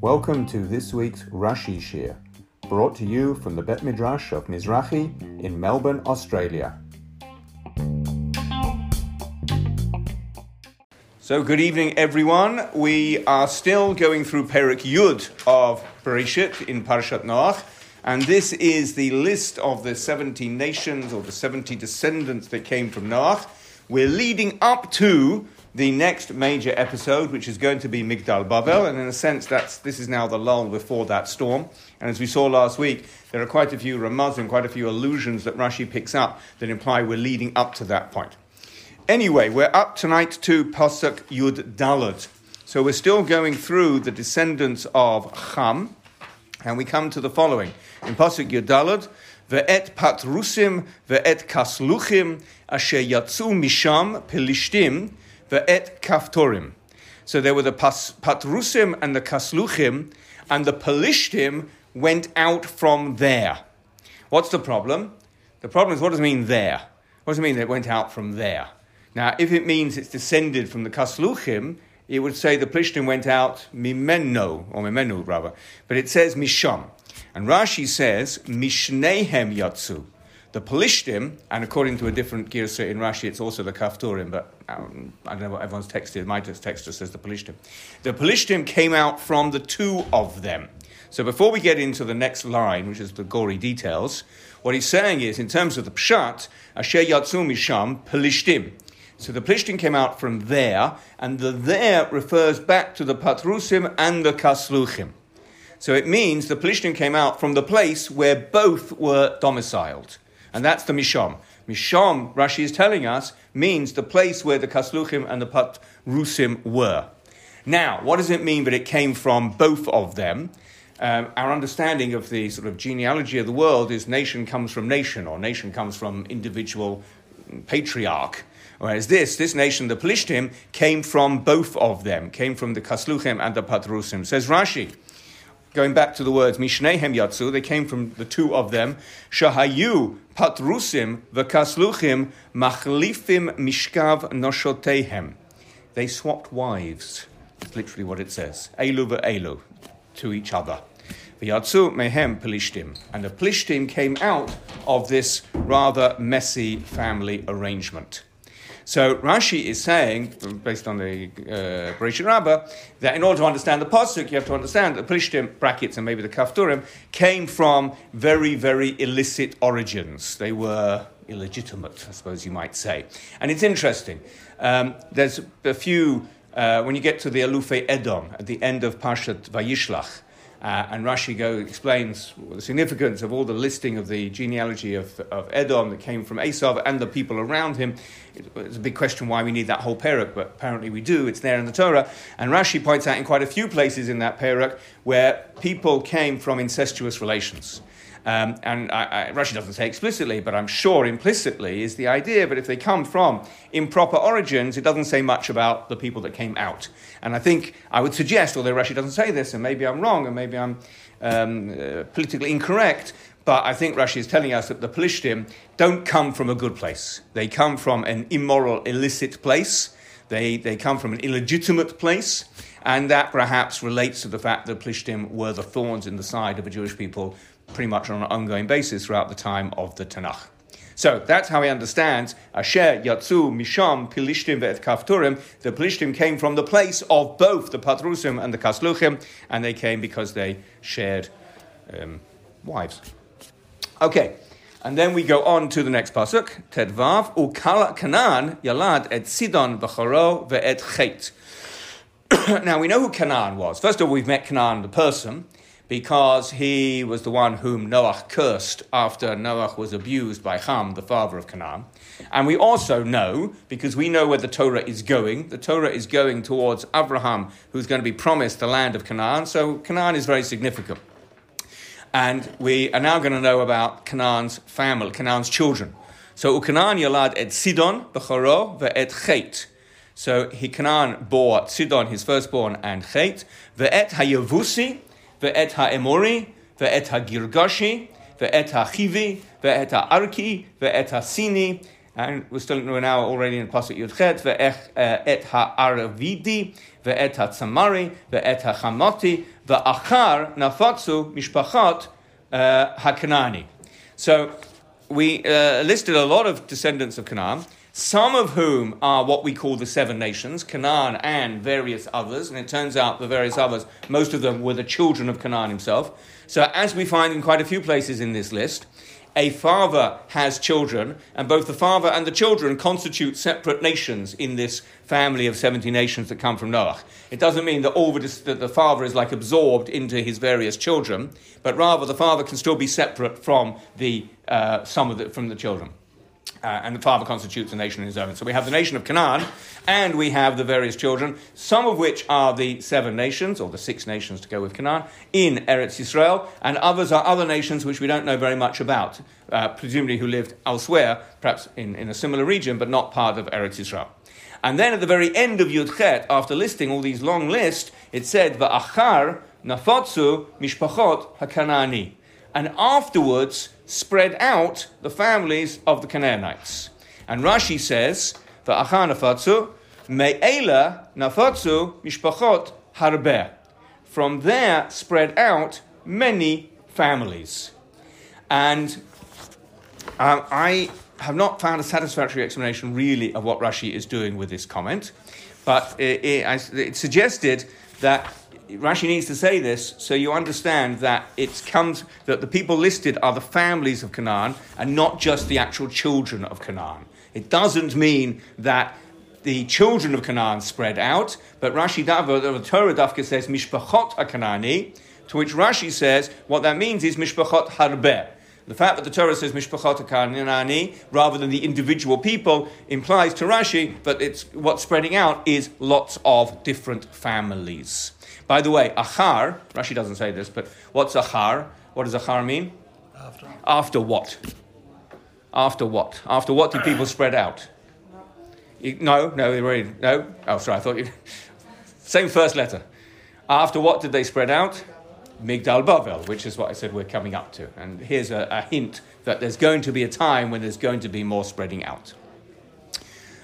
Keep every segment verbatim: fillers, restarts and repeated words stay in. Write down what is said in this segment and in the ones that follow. Welcome to this week's Rashi Shir, brought to you from the Bet Midrash of Mizrahi in Melbourne, Australia. So good evening, everyone. We are still going through Perek Yud of Bereshit in Parashat Noach, and this is the list of the seventy nations or the seventy descendants that came from Noach. We're leading up to the next major episode, which is going to be Migdal Babel, and in a sense, that's this is now the lull before that storm. And as we saw last week, there are quite a few ramaz and quite a few allusions that Rashi picks up that imply we're leading up to that point. Anyway, we're up tonight to Pasuk Yud Dalud. So we're still going through the descendants of Cham, and we come to the following. In Pasuk Yud Dalud, Ve'et Patrusim, Ve'et Kasluchim, Asher Yatsu Misham, Pelishtim, Ve'et Kaftorim. So there were the Pas- Patrusim and the Kasluchim, and the Pelishtim went out from there. What's the problem? The problem is, what does it mean there? What does it mean that it went out from there? Now, if it means it's descended from the Kasluchim, it would say the Pelishtim went out Mimeno, or Mimenu rather, but it says Misham. And Rashi says, Mishnehem Yatsu. The Pelishtim, and according to a different girsa in Rashi, it's also the Kaftorim, but um, I don't know what everyone's text is. My text just says the Pelishtim. The Pelishtim came out from the two of them. So before we get into the next line, which is the gory details, what he's saying is, in terms of the Pshat, Asher Yatsu Misham Pelishtim. So the Pelishtim came out from there, and the there refers back to the Patrusim and the Kasluchim. So it means the Pelishtim came out from the place where both were domiciled. And that's the Misham. Misham, Rashi is telling us, means the place where the Kasluchim and the Patrusim were. Now, what does it mean that it came from both of them? Um, our understanding of the sort of genealogy of the world is nation comes from nation, or nation comes from individual patriarch. Whereas this, this nation, the Pelishtim, came from both of them, came from the Kasluchim and the Patrusim. Says Rashi, going back to the words, Mishnehem Yatsu, they came from the two of them, Shahayu Patrusim v'Kasluchim Machlifim Mishkav Noshotehem. They swapped wives. That's literally what it says. Elu v'Elu, to each other. V'Yatsu mehem Pelishtim. And the Pelishtim came out of this rather messy family arrangement. So Rashi is saying, based on the uh, Bereshit Rabbah, that in order to understand the Pasuk, you have to understand that the Pelishtim, brackets, and maybe the Kaftorim, came from very, very illicit origins. They were illegitimate, I suppose you might say. And it's interesting. Um, there's a few, uh, when you get to the Elufei Edom, at the end of Parshat Vayishlach, Uh, and Rashi go, explains the significance of all the listing of the genealogy of, of Edom that came from Esau and the people around him. It, it's a big question why we need that whole perek, but apparently we do. It's there in the Torah. And Rashi points out in quite a few places in that perek where people came from incestuous relations. Um, and I, I, Rashi doesn't say explicitly, but I'm sure implicitly is the idea that if they come from improper origins, it doesn't say much about the people that came out. And I think I would suggest, although Rashi doesn't say this, and maybe I'm wrong, and maybe I'm um, uh, politically incorrect, but I think Rashi is telling us that the Pelishtim don't come from a good place. They come from an immoral, illicit place. They they come from an illegitimate place. And that perhaps relates to the fact that Pelishtim were the thorns in the side of a Jewish people pretty much on an ongoing basis throughout the time of the Tanakh. So that's how he understands Asher, Yatsu, Misham, Pelishtim, Ve'et Kaftorim. The Pelishtim came from the place of both the Patrusim and the Kasluchim, and they came because they shared um, wives. Okay, and then we go on to the next pasuk. Tedvav, Ukala Canaan, Yalad et Sidon v'choro ve'et Chait. Now we know who Canaan was. First of all, we've met Canaan the person, because he was the one whom Noach cursed after Noach was abused by Cham, the father of Canaan. And we also know, because we know where the Torah is going, the Torah is going towards Avraham, who's going to be promised the land of Canaan. So Canaan is very significant. And we are now going to know about Canaan's family, Canaan's children. So, U'Kanaan yalad et Sidon, b'choro, ve'et Chait. So, he Canaan bore Sidon, his firstborn, and Chait. Ve'et haYavusi, ve'et haEmori, ve'et haGirgashi, ve'et haChivi, ve'et haArki, ve'et haSini, And we're still we're now already in Pasuk Yud Chet, ve'et ha'aravidi, ve'et ha'tzamari, ve'et ha'chamati, ve'achar nafatsu mishpachat ha'kanani. So we uh, listed a lot of descendants of Canaan, some of whom are what we call the seven nations, Canaan and various others. And it turns out the various others, most of them were the children of Canaan himself. So as we find in quite a few places in this list, a father has children, and both the father and the children constitute separate nations in this family of seventy nations that come from Noah. It doesn't mean that all the, that the father is like absorbed into his various children, but rather the father can still be separate from the uh, some of the, from the children. Uh, and the father constitutes a nation in his own. So we have the nation of Canaan, and we have the various children, some of which are the seven nations, or the six nations to go with Canaan, in Eretz Israel, and others are other nations which we don't know very much about, uh, presumably who lived elsewhere, perhaps in, in a similar region, but not part of Eretz Israel. And then at the very end of Yud Chet, after listing all these long lists, it said, Va'achar nafotsu mishpachot haKanaani. And afterwards spread out the families of the Canaanites. And Rashi says, V'achar nafatsu, me'ela nafatsu mishpachot harbeh. From there spread out many families. And um, I have not found a satisfactory explanation really of what Rashi is doing with this comment, but it, it, it suggested that Rashi needs to say this so you understand that it comes that the people listed are the families of Canaan and not just the actual children of Canaan. It doesn't mean that the children of Canaan spread out, but Rashi Dava, the Torah Dafka says Mishpachot HaKanaani, to which Rashi says what that means is Mishpachot Harbeh. The fact that the Torah says Mishpachot HaKanaani rather than the individual people implies to Rashi that it's what's spreading out is lots of different families. By the way, achar, Rashi doesn't say this, but what's achar? What does achar mean? After. After what? After what? After what did people spread out? You, no, no, they were no. Oh, sorry, I thought you. Same first letter. After what did they spread out? Migdal Babel, which is what I said we're coming up to. And here's a, a hint that there's going to be a time when there's going to be more spreading out.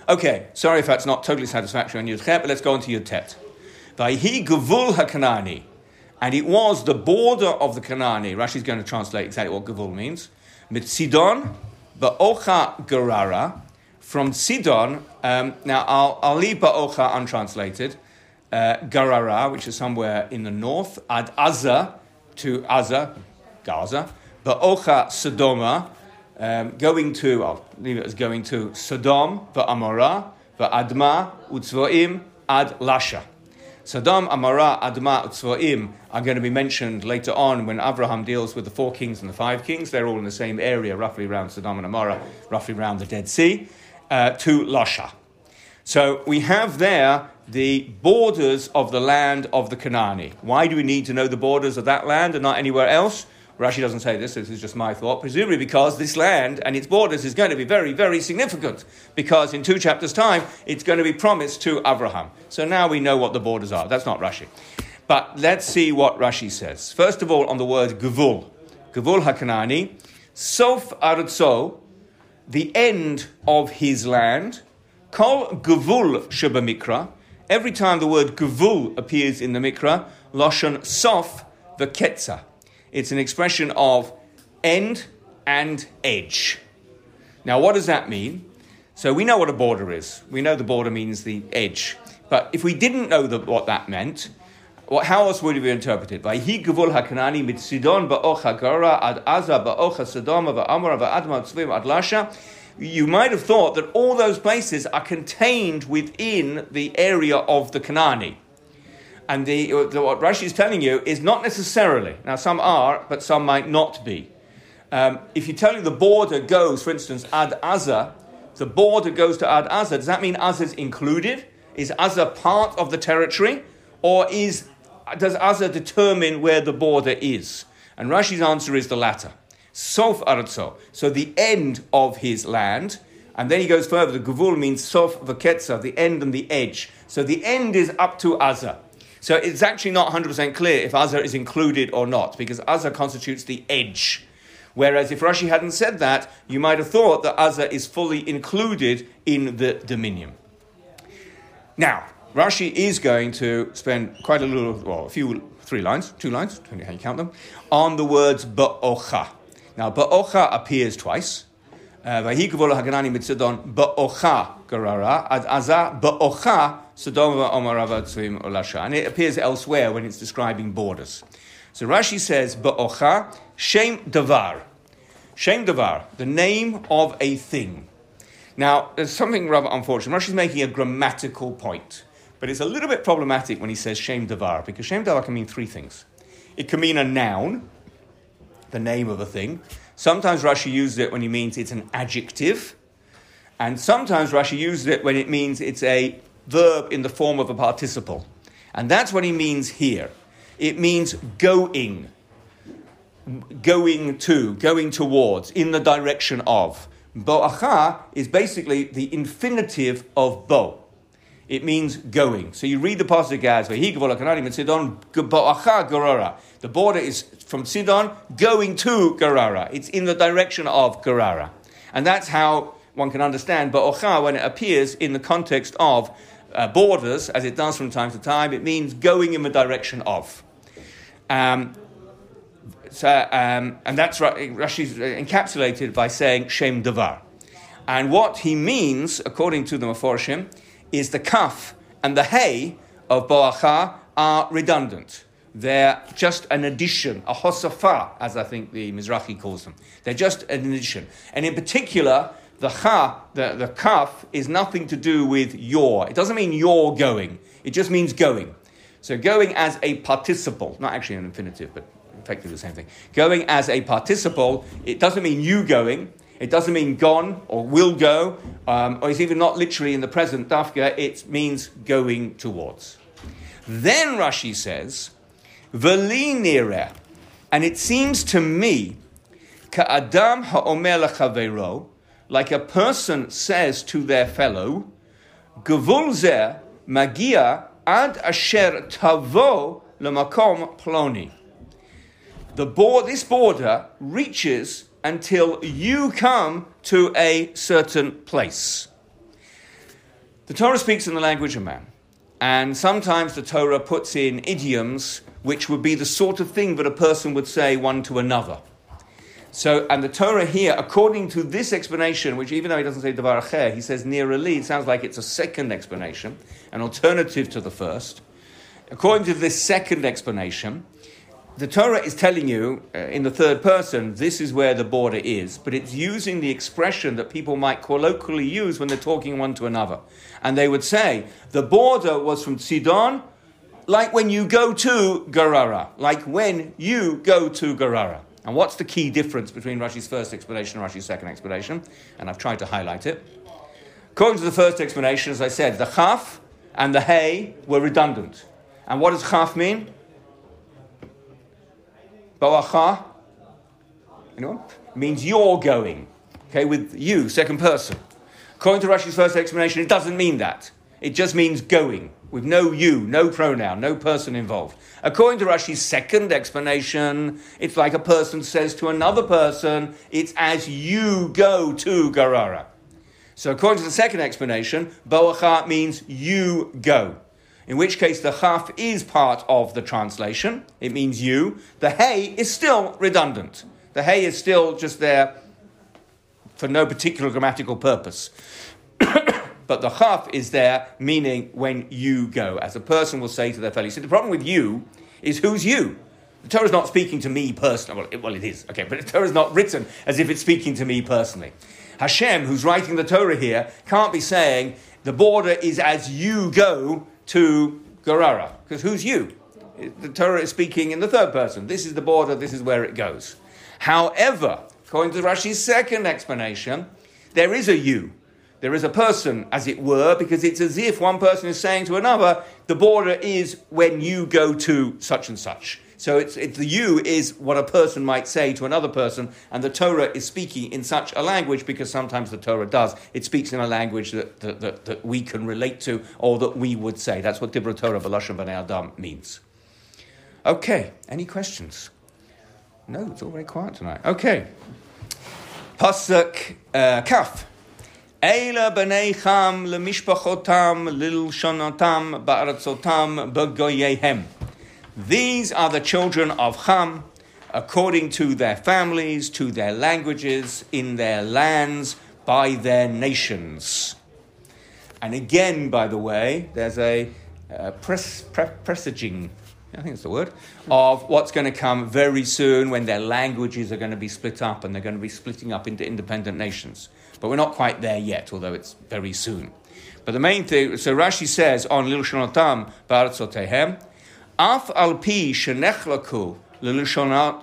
Okay, sorry if that's not totally satisfactory on Yud Chet, but let's go on to Yud Tet. Vayhi Gavul HaKanaani, and it was the border of the Kanaani. Rashi's going to translate exactly what Gavul means. Mit Sidon, Ba'ocha Gerara, from Sidon. Um, now I'll, I'll leave Ba'ocha untranslated. Uh, Gerara, which is somewhere in the north, ad Azza to Azza, Gaza. Ba'ocha Sodoma, um, going to. I'll leave it as going to Sodom, Amara, Adma, Utzvo'im, ad Lasha. Sodom, Amara, Adma, Utzvo'im are going to be mentioned later on when Avraham deals with the four kings and the five kings. They're all in the same area, roughly around Sodom and Amara, roughly around the Dead Sea, uh, to Lasha. So we have there the borders of the land of the Kanaani. Why do we need to know the borders of that land and not anywhere else? Rashi doesn't say this, this is just my thought, presumably because this land and its borders is going to be very, very significant, because in two chapters' time, it's going to be promised to Avraham. So now we know what the borders are. That's not Rashi. But let's see what Rashi says. First of all, on the word Gavul, Gavul HaKanaani, Sof Aretzo, the end of his land, Kol Gavul Shebamikra, every time the word Gavul appears in the Mikra, Loshan Sof V'Ketza. It's an expression of end and edge. Now, what does that mean? So we know what a border is. We know the border means the edge. But if we didn't know the, what that meant, what, how else would it be interpreted? Vayhi gavul haKanaani mit Sidon ba'ocha Gerara ad Azza ba'ocha Sodoma ba'amara ba'adma tzvim ad Lasha. You might have thought that all those places are contained within the area of the Kanaani. And the, the, what Rashi is telling you is not necessarily. Now, some are, but some might not be. Um, if you tell you the border goes, for instance, Ad Azza, the border goes to Ad Azza, does that mean Azza is included? Is Azza part of the territory? Or is does Azza determine where the border is? And Rashi's answer is the latter. Sof Aretzo, so the end of his land. And then he goes further. The Gavul means Sof V'Ketza, the end and the edge. So the end is up to Azza. So it's actually not one hundred percent clear if Azza is included or not, because Azza constitutes the edge. Whereas if Rashi hadn't said that, you might have thought that Azza is fully included in the dominion. Now, Rashi is going to spend quite a little, well, a few, three lines, two lines, depending how you count them, on the words ba'ocha. Now, ba'ocha appears twice. Vahikavol haganani mitzadon ba'ocha gerara ad azah ba'ocha Sodoma va'omarava tzvim olasha. And it appears elsewhere when it's describing borders. So Rashi says ba'ocha shem davar. Shem davar, the name of a thing. Now, there's something rather unfortunate. Rashi's making a grammatical point. But it's a little bit problematic when he says Shem Davar, because Shem Davar can mean three things. It can mean a noun, the name of a thing. Sometimes Rashi used it when he means it's an adjective. And sometimes Rashi used it when it means it's a verb in the form of a participle. And that's what he means here. It means going, going to, going towards, in the direction of. Bo'acha is basically the infinitive of bo. It means going. So you read the pasuk as the border is from Sidon going to Gerara. It's in the direction of Gerara, and that's how one can understand Ba'ocha when it appears in the context of uh, borders, as it does from time to time. It means going in the direction of. Um, so, um, and that's Rashi's encapsulated by saying Shem Davar, and what he means according to the Meforshim is the kaf and the hey of Bo'acha are redundant. They're just an addition, a hosafa, as I think the Mizrahi calls them. They're just an addition. And in particular, the ha, the, the kaf, is nothing to do with your. It doesn't mean you're going. It just means going. So going as a participle, not actually an infinitive, but effectively the same thing. Going as a participle, it doesn't mean you going. It doesn't mean gone or will go, um, or it's even not literally in the present dafka. It means going towards. Then Rashi says, "V'li nireh," and it seems to me, "Ka'adam ha'omer lachaveiro," like a person says to their fellow, "Gevul zeh magia ad asher tavo lemakom ploni." The board, this border reaches until you come to a certain place. The Torah speaks in the language of man, and sometimes the Torah puts in idioms which would be the sort of thing that a person would say one to another. So, and the Torah here, according to this explanation, which even though he doesn't say Davar Acher, he says Nirali, it sounds like it's a second explanation, an alternative to the first. According to this second explanation, the Torah is telling you, uh, in the third person, this is where the border is, but it's using the expression that people might colloquially use when they're talking one to another. And they would say, the border was from Sidon, like when you go to Gerara, like when you go to Gerara. And what's the key difference between Rashi's first explanation and Rashi's second explanation? And I've tried to highlight it. According to the first explanation, as I said, the chaf and the hey were redundant. And what does chaf mean? Ba'acha, anyone? Means you're going. Okay, with you, second person. According to Rashi's first explanation, it doesn't mean that. It just means going, with no you, no pronoun, no person involved. According to Rashi's second explanation, it's like a person says to another person, it's as you go to Gerara. So according to the second explanation, Ba'acha means you go. In which case the chaf is part of the translation. It means you. The hey is still redundant. The hey is still just there for no particular grammatical purpose. But the chaf is there meaning when you go, as a person will say to their fellow. So the problem with you is who's you? The Torah is not speaking to me personally. Well, it, well, it is. Okay, but the Torah is not written as if it's speaking to me personally. Hashem, who's writing the Torah here, can't be saying the border is as you go to Gerara, because who's you? The Torah is speaking in the third person. This is the border, this is where it goes. However, according to Rashi's second explanation, there is a you. There is a person, as it were, because it's as if one person is saying to another, the border is when you go to such and such. So it's, it's the you is what a person might say to another person, and the Torah is speaking in such a language because sometimes the Torah does. It speaks in a language that that, that, that we can relate to or that we would say. That's what Dibra Torah V'Lashon B'nei Adam means. Okay, any questions? No, it's all very quiet tonight. Okay. Pasuk uh, Kaf. Eila b'nei Cham lemishpachotam lilshonatam ba'aratzotam b'goyehem. These are the children of Cham, according to their families, to their languages, in their lands, by their nations. And again, by the way, there's a uh, pres- pre- presaging, I think it's the word, of what's going to come very soon when their languages are going to be split up and they're going to be splitting up into independent nations. But we're not quite there yet, although it's very soon. But the main thing, so Rashi says on Lilshonatam Ba'aratzotehem, Af Alpi Shenechlaku Lilshonot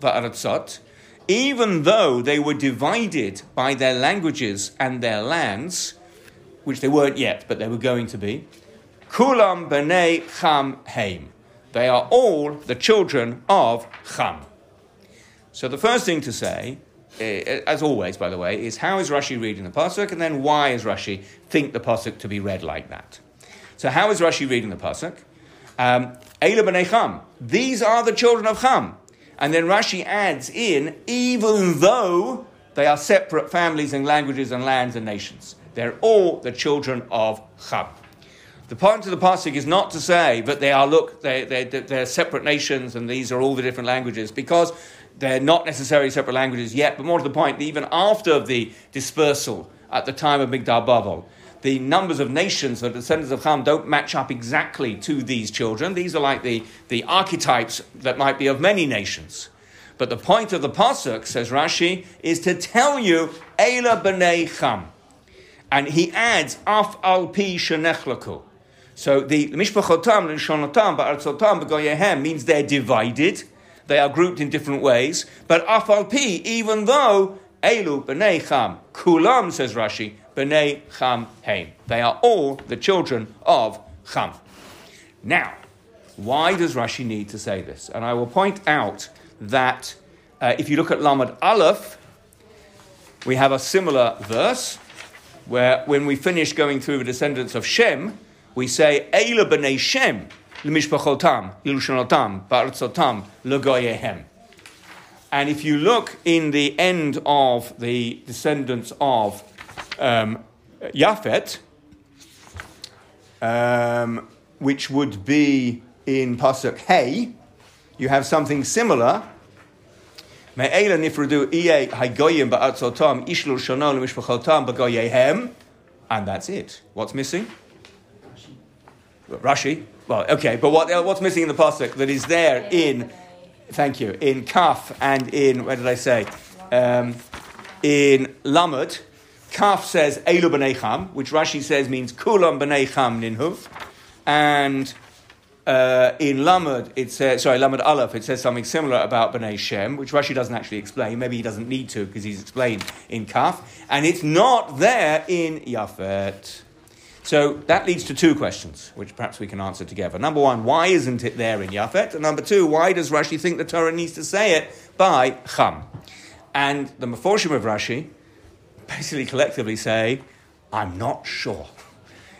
Ba'aratzot, even though they were divided by their languages and their lands, which they weren't yet, but they were going to be, Kulam b'nei Cham heim. They are all the children of Cham. So the first thing to say, as always, by the way, is how is Rashi reading the Pasuk, and then why is Rashi think the Pasuk to be read like that? So how is Rashi reading the Pasuk? Eila b'nei Cham. These are the children of Cham. And then Rashi adds in, even though they are separate families and languages and lands and nations. They're all the children of Cham. The point of the Pasuk is not to say that they are, look, they, they, they're separate nations and these are all the different languages, because they're not necessarily separate languages yet, but more to the point, even after the dispersal at the time of Migdal Babel, the numbers of nations, the descendants of Cham, don't match up exactly to these children. These are like the, the archetypes that might be of many nations. But the point of the Pasuk, says Rashi, is to tell you, Eila b'nei Cham. And he adds, Af al pi shenechlaku. So the mishpachotam, l'shonatam, ba'arzotam, b'goyehem means they're divided. They are grouped in different ways. But af al pi, even though, elu b'nei Cham, kulam, says Rashi, b'nei Cham heim. They are all the children of Cham. Now, why does Rashi need to say this? And I will point out that uh, if you look at Lamed Aleph, we have a similar verse, where when we finish going through the descendants of Shem, we say, Eila b'nei Shem, l'mishpachotam, l'shonotam, ba'arzotam, l'goyehem. And if you look in the end of the descendants of um, Yafet, um, which would be in Pasuk Hey, you have something similar. Me'ela nifrudu iye hagoyim ba'atzotam ishlul shonol mishpachotam ba'goyehem. And that's it. What's missing? Rashi. Well, okay, but what, what's missing in the Pasuk that is there in, thank you, in Kaf and in, where did I say? Um, in Lamed. Kaf says, Eilu b'nei Cham, which Rashi says means Kulam b'nei Cham ninhuv. And Uh, in Lamed, it says, sorry, Lamed Aleph, it says something similar about B'nai Shem, which Rashi doesn't actually explain. Maybe he doesn't need to, because he's explained in Kaf. And it's not there in Yafet. So that leads to two questions, which perhaps we can answer together. Number one, why isn't it there in Yafet? And number two, why does Rashi think the Torah needs to say it by Cham? And the Meforshim of Rashi basically collectively say, I'm not sure.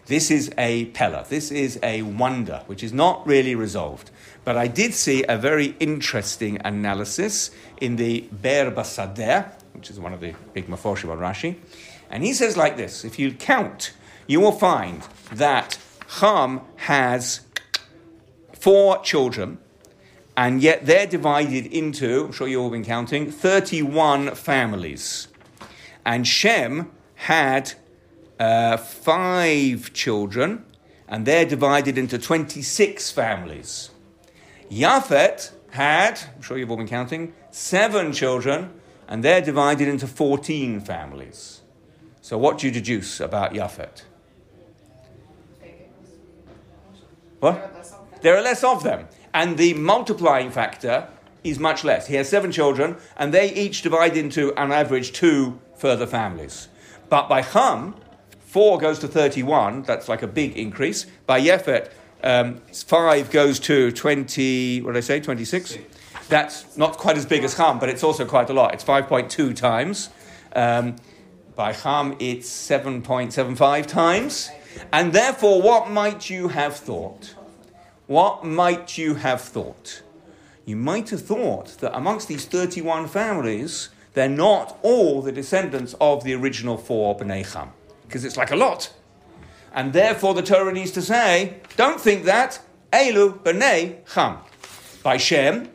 This is a pella, this is a wonder, which is not really resolved. But I did see a very interesting analysis in the Ber Basadeh, which is one of the big Meforshim on Rashi. And he says like this, if you count, you will find that Cham has four children, and yet they're divided into, I'm sure you've all been counting, thirty-one families. And Shem had Uh, five children, and they're divided into twenty-six families. Yafet had, I'm sure you've all been counting, seven children, and they're divided into fourteen families. So what do you deduce about Yafet? What? There are less of them. And the multiplying factor is much less. He has seven children, and they each divide into, on average, two further families. But by Cham, four goes to thirty-one. That's like a big increase. By Yefet, um, five goes to twenty. What did I say? twenty-six. That's not quite as big as Cham, but it's also quite a lot. It's five point two times. Um, by Cham, it's seven point seven five times. And therefore, what might you have thought? What might you have thought? You might have thought that amongst these thirty-one families, they're not all the descendants of the original four B'nai Cham, because it's like a lot. And therefore the Torah needs to say, don't think that, Elu B'nai Cham. By Shem,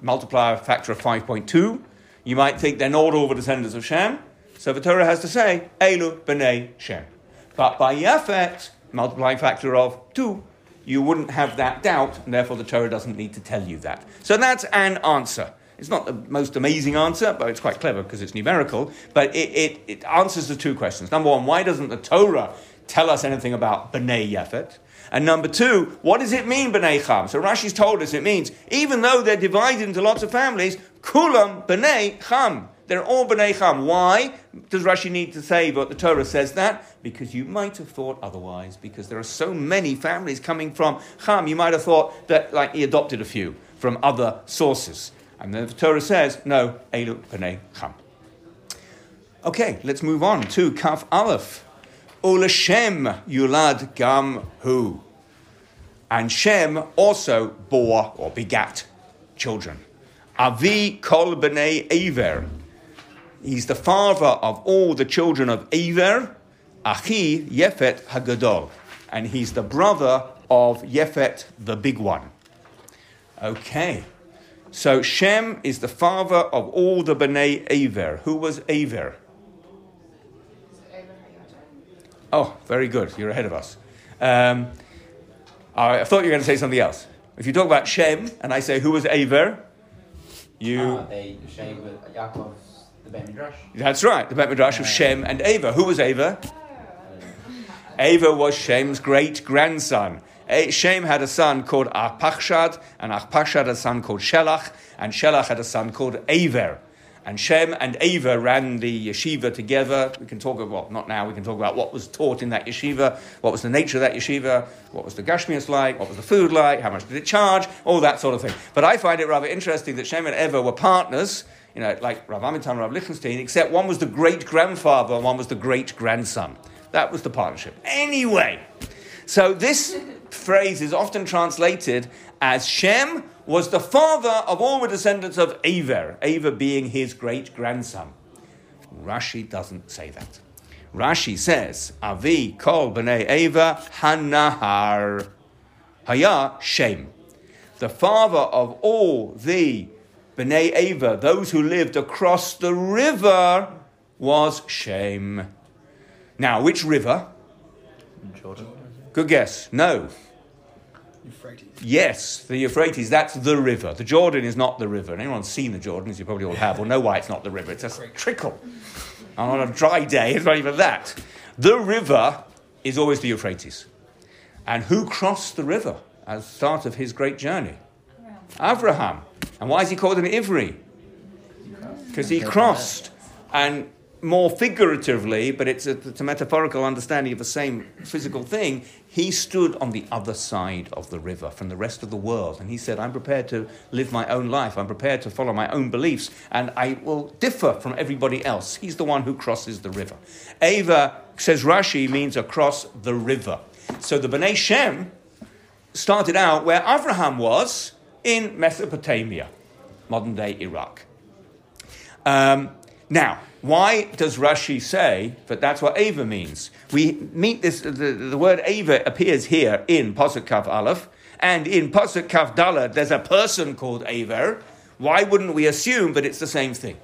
multiplier factor of five point two, you might think they're not all the descendants of Shem, so the Torah has to say, Elu B'nai Shem. But by Yafet, multiplying factor of two, you wouldn't have that doubt, and therefore the Torah doesn't need to tell you that. So that's an answer. It's not the most amazing answer, but it's quite clever because it's numerical. But it, it, it answers the two questions. Number one, why doesn't the Torah tell us anything about B'nai Yafet? And number two, what does it mean, B'nai Cham? So Rashi's told us it means, even though they're divided into lots of families, Kulam B'nai Cham. They're all B'nai Cham. Why does Rashi need to say what the Torah says that? Because you might have thought otherwise, because there are so many families coming from Cham. You might have thought that, like, he adopted a few from other sources. And then the Torah says, no, Elu B'nai Cham. Okay, let's move on to Kaf Aleph. Ulashem Yulad Gam Hu. And Shem also bore or begat children. Avi Kol B'nai Eiver. He's the father of all the children of Eiver, Achi Yefet Hagadol. And he's the brother of Yefet, the big one. Okay. So Shem is the father of all the B'nai Eiver. Who was Eiver? Oh, very good. You're ahead of us. Um, I thought you were going to say something else. If you talk about Shem, and I say, who was Eiver? You... Uh, they, Shem was Yaakov's. The Beit Midrash. That's right, the Beit Midrash of Shem and Eiver. Who was Eiver? Eiver was Shem's great-grandson. Shem had a son called Arpachshad, and Arpachshad had a son called Shelach, and Shelach had a son called Eiver. And Shem and Eiver ran the yeshiva together. We can talk about, well, not now, we can talk about what was taught in that yeshiva, what was the nature of that yeshiva, what was the gashmius like, what was the food like, how much did it charge, all that sort of thing. But I find it rather interesting that Shem and Eiver were partners, you know, like Rav Amitan and Rav Lichtenstein, except one was the great-grandfather and one was the great-grandson. That was the partnership. Anyway, so this phrase is often translated as Shem was the father of all the descendants of Eiver, Eiver being his great-grandson. Rashi doesn't say that. Rashi says, Avi kol b'nei Eiver hanahar haya Shem. The father of all the b'nei Eiver, those who lived across the river, was Shem. Now, which river? Jordan. Good guess. No. Euphrates. Yes, the Euphrates, that's the river. The Jordan is not the river. And anyone's seen the Jordan, as you probably all have, will know why it's not the river. It's a trickle. And on a dry day, it's not even that. The river is always the Euphrates. And who crossed the river at the start of his great journey? Avraham. And why is he called an Ivri? Because he crossed. And more figuratively, but it's a, it's a metaphorical understanding of the same physical thing, he stood on the other side of the river from the rest of the world. And he said, I'm prepared to live my own life. I'm prepared to follow my own beliefs. And I will differ from everybody else. He's the one who crosses the river. Eiver, says Rashi, means across the river. So the B'nai Shem started out where Avraham was in Mesopotamia, modern-day Iraq. Um, now... Why does Rashi say that that's what Eiver means? We meet this, the, the word Eiver appears here in Pasuk Kaf Aleph, and in Pasuk Kaf Dalud, there's a person called Eiver. Why wouldn't we assume that it's the same thing?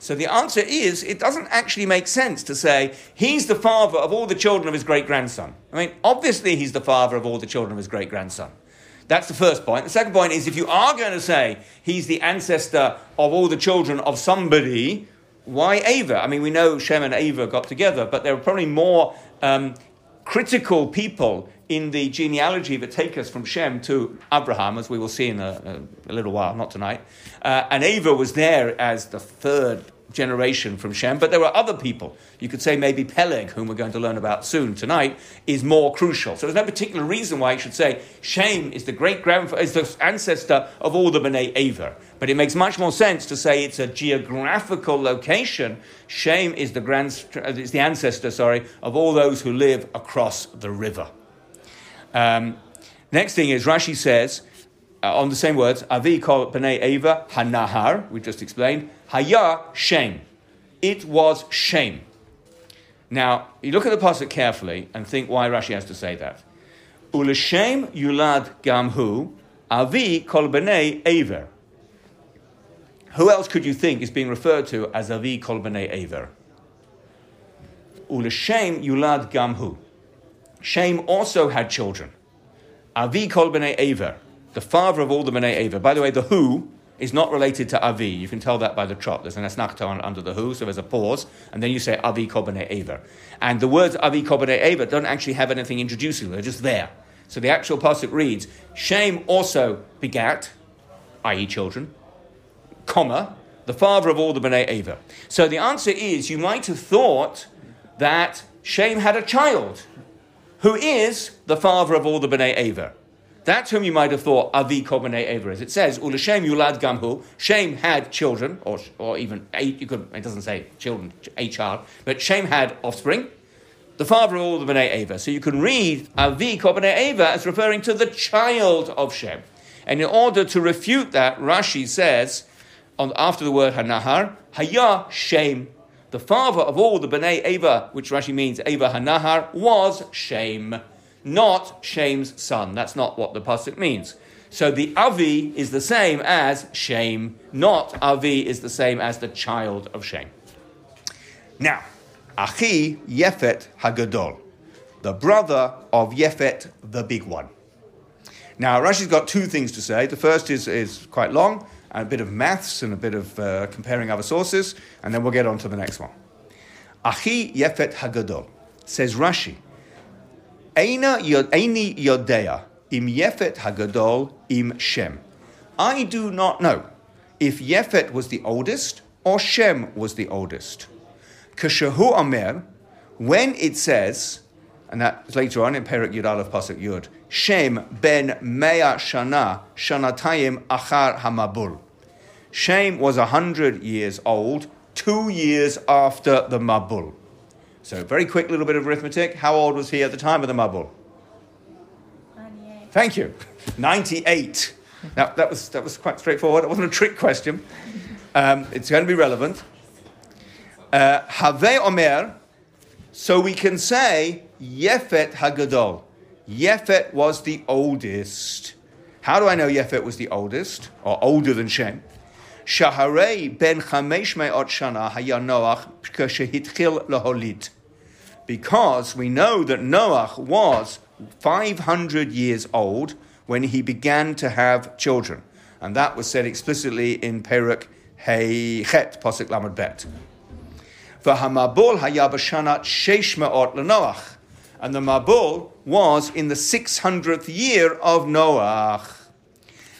So the answer is, it doesn't actually make sense to say, he's the father of all the children of his great-grandson. I mean, obviously he's the father of all the children of his great-grandson. That's the first point. The second point is, if you are going to say, he's the ancestor of all the children of somebody... Why Eiver? I mean, we know Shem and Eiver got together, but there are probably more um, critical people in the genealogy that take us from Shem to Abraham, as we will see in a, a, a little while, not tonight. Uh, and Eiver was there as the third generation from Shem, but there were other people. You could say maybe Peleg, whom we're going to learn about soon tonight, is more crucial. So there's no particular reason why you should say Shem is the great-grandfather, is the ancestor of all the B'nai Eiver. But it makes much more sense to say it's a geographical location. Shem is the grand, is the ancestor, sorry, of all those who live across the river. Um, next thing is Rashi says, uh, on the same words, Avi kol b'nei Eiver hanahar, we just explained, haya Shem. It was Shem. Now, you look at the pasuk carefully and think why Rashi has to say that. Uleshem yulad gamhu avi kol b'nei Eiver. Who else could you think is being referred to as avi kol b'nei Eiver? Uleshem yulad gamhu. Shem also had children. Avi kol b'nei Eiver, the father of all the b'nei Eiver. By the way, the who is not related to Avi. You can tell that by the trot. There's an esnachton under the who, so there's a pause, and then you say Avi kol b'nei Eiver. And the words Avi kol b'nei Eiver don't actually have anything introducing them. They're just there. So the actual pasuk reads, Shem also begat, that is children, comma, the father of all the b'nei Eiver. So the answer is, you might have thought that Shem had a child, who is the father of all the b'nei Eiver. That's whom you might have thought Avi kol b'nei Eiver is. It says, Uleshem yulad gamhu, Shem had children, or or even, eight, you could, it doesn't say children, a child, but Shem had offspring, the father of all the b'nei Eiver. So you can read Avi kol b'nei Eiver as referring to the child of Shem. And in order to refute that, Rashi says, on, after the word hanahar, haya Shem. The father of all the b'nei Eiver, which Rashi means Eiver hanahar, was Shem, not Shem's son. That's not what the pasuk means. So the Avi is the same as Shem, not Avi is the same as the child of Shem. Now, Achi Yafet Hagadol, the brother of Yafet, the big one. Now, Rashi's got two things to say. The first is, is quite long, and a bit of maths and a bit of uh, comparing other sources, and then we'll get on to the next one. Achi Yafet Hagadol, says Rashi, Eina Eini Yodea im Yafet Hagadol im Shem. I do not know if Yafet was the oldest or Shem was the oldest. Keshehu Amer, when it says, and that's later on in Peleg Yud Aleph Pasuk Yud, Shem ben Mea Shana Shanatayim Achar Hamabul. Shem was a hundred years old, two years after the Mabul. So very quick little bit of arithmetic. How old was he at the time of the Mabul? ninety-eight. Thank you. ninety-eight. Now, that was, that was quite straightforward. It wasn't a trick question. Um, it's going to be relevant. Have uh, Omer, so we can say Yafet Hagadol. Yafet was the oldest. How do I know Yafet was the oldest, or older than Shem? Shaharei ben chamesh me'ot shana haya Noach k'shehitchil laholid. Because we know that Noach was five hundred years old when he began to have children. And that was said explicitly in Perek Hei Chet, Pasuk Lamed Bet. V'hamabul haya b'shana sheish me'ot l'Noach. And the Mabul was in the six hundredth year of Noach.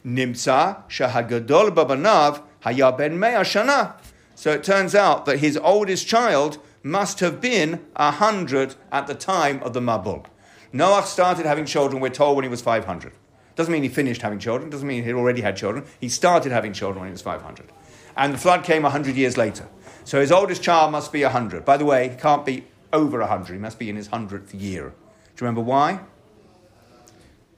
Nimtza shehagadol babanav haya ben mea shana. So it turns out that his oldest child must have been a hundred at the time of the Mabul. Noach started having children, we're told, when he was five hundred. Doesn't mean he finished having children. Doesn't mean he already had children. He started having children when he was five hundred. And the flood came one hundred years later. So his oldest child must be one hundred. By the way, he can't be over one hundred. He must be in his hundredth year. Do you remember why?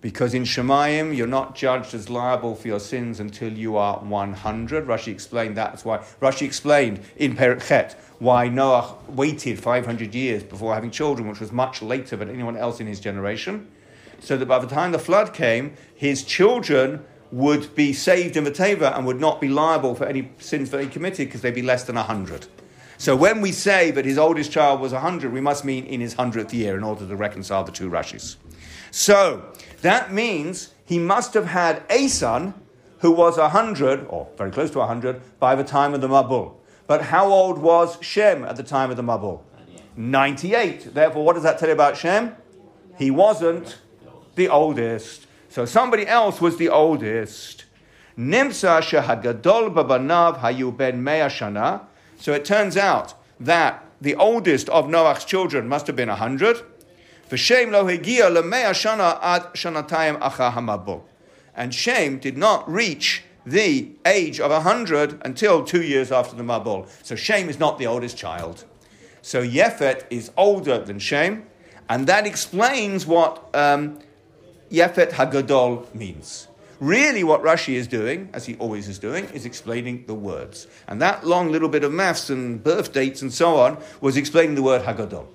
Because in Shemayim, you're not judged as liable for your sins until you are one hundred. Rashi explained that. That's why Rashi explained in Perek Chet why Noach waited five hundred years before having children, which was much later than anyone else in his generation. So that by the time the flood came, his children would be saved in the Teva and would not be liable for any sins that they committed because they'd be less than one hundred. So when we say that his oldest child was one hundred, we must mean in his hundredth year in order to reconcile the two Rashis. So that means he must have had a son who was one hundred, or very close to one hundred, by the time of the Mabul. But how old was Shem at the time of the Mabul? ninety-eight. Therefore, what does that tell you about Shem? He wasn't the oldest. So somebody else was the oldest. Nimsa shehagadol babanav hayu ben mea shana. So it turns out that the oldest of Noach's children must have been one hundred. And Shem did not reach the age of one hundred until two years after the Mabul. So Shem is not the oldest child. So Yafet is older than Shem. And that explains what um, Yafet Hagadol means. Really what Rashi is doing, as he always is doing, is explaining the words. And that long little bit of maths and birth dates and so on was explaining the word Hagadol.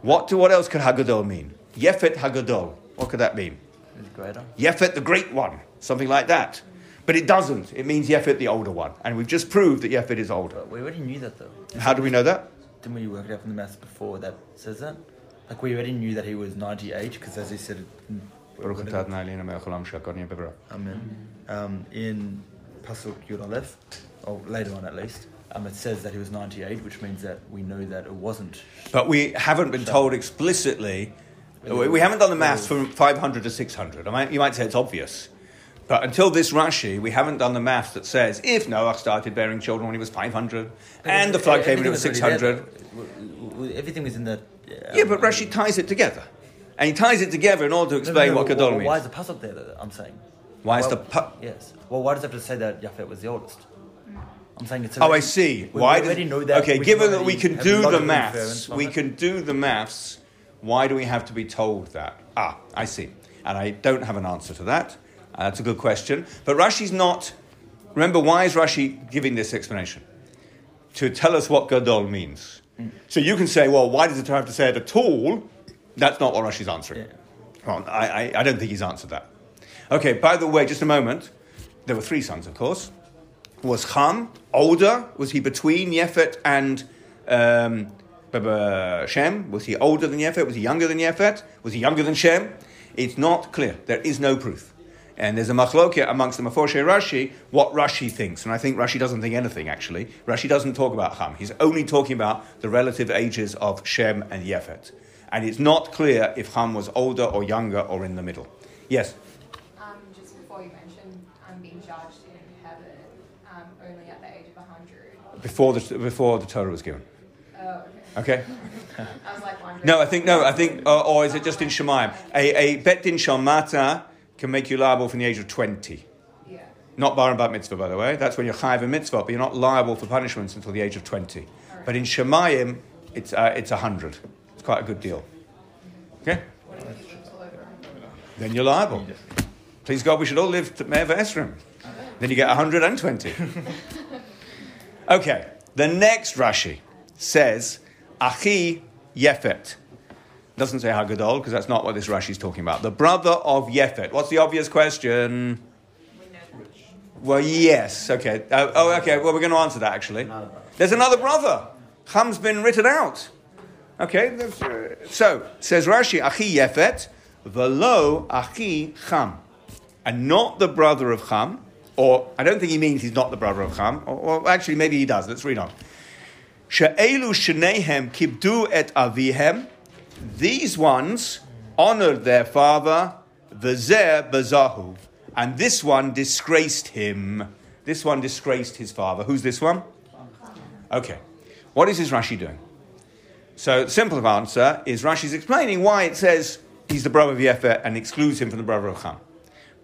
What to what else could Hagadol mean? Yafet Hagadol. What could that mean? Yafet the great one. Something like that. But it doesn't. It means Yafet the older one. And we've just proved that Yafet is older. But we already knew that though. How do we know that? Didn't we work it out from the maths before that says that? Like we already knew that he was ninety-eight because as he said... Amen. Um, in Pasuk Yud Dalud, or later on at least, um, it says that he was ninety-eight, which means that we know that it wasn't. But we haven't been told explicitly. We, we haven't done the maths from five hundred to six hundred. I might, you might say it's obvious. But until this Rashi, we haven't done the maths that says if Noah started bearing children when he was five hundred and the flood came when he was six hundred. Everything was in the... Yeah, but Rashi ties it together. And he ties it together in order to explain no, no, no, what Gadol means. Why is the pasuk there, though, I'm saying? Why is why, the... Pu- yes. Well, why does it have to say that Yafet was the oldest? I'm saying it's... Oh, I see. We, why we already does, know that... Okay, given that we can do the maths, we it. can do the maths, why do we have to be told that? Ah, I see. And I don't have an answer to that. Uh, that's a good question. But Rashi's not... Remember, why is Rashi giving this explanation? To tell us what Gadol means. Mm. So you can say, well, why does the Torah have to say it at all? That's not what Rashi's answering. Yeah. Well, I, I, I don't think he's answered that. Okay, by the way, just a moment. There were three sons, of course. Was Cham older? Was he between Yefet and um, Shem? Was he older than Yefet? Was he younger than Yefet? Was he younger than Shem? It's not clear. There is no proof. And there's a machloket amongst the Meforshei Rashi what Rashi thinks. And I think Rashi doesn't think anything, actually. Rashi doesn't talk about Cham. He's only talking about the relative ages of Shem and Yefet. And it's not clear if Ham was older or younger or in the middle. Yes? Um, just before you mentioned um, being judged in heaven um, only at the age of one hundred. Before the before the Torah was given. Oh, okay. Okay? I was like wondering. No, I think, no, I think, uh, or is it just in Shemayim? A, a Bet Din Shalmata can make you liable from the age of twenty. Yeah. Not Bar and Bat Mitzvah, by the way. That's when you're Chayav in Mitzvah, but you're not liable for punishments until the age of twenty. Right. But in Shemayim, it's uh, it's one hundred. Quite a good deal. Okay? Then you're liable. Please God, we should all live to Me'ever Esrim. Then you get one hundred twenty. Okay. The next Rashi says, Achi Yefet. Doesn't say Hagadol, because that's not what this Rashi's talking about. The brother of Yefet. What's the obvious question? Well, yes. Okay. Uh, oh, okay. Well, we're going to answer that, actually. There's another brother. Cham's been written out. Okay, so says Rashi, Achi Yefet, velo Achi Cham, and not the brother of Cham, or I don't think he means he's not the brother of Cham, or, or actually maybe he does. Let's read on. She'elu shneihem kibdu et avihem. These ones honored their father, v'zeh bazahu, and this one disgraced him. This one disgraced his father. Who's this one? Okay, what is this Rashi doing? So the simple answer is Rashi's explaining why it says he's the brother of Yefet and excludes him from the brother of Cham.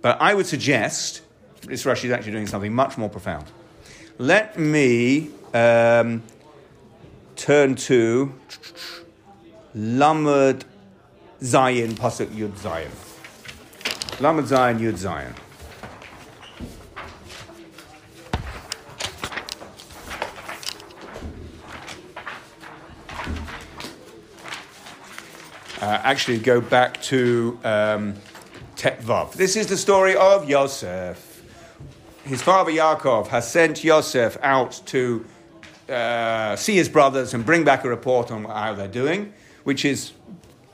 But I would suggest this Rashi is actually doing something much more profound. Let me um, turn to Lamed Zayin, Pasuk Yud Zayin. Lamed Zayin, Yud Zayin. Uh, actually go back to um, Tetvav. This is the story of Yosef. His father Yaakov has sent Yosef out to uh, see his brothers and bring back a report on how they're doing, which is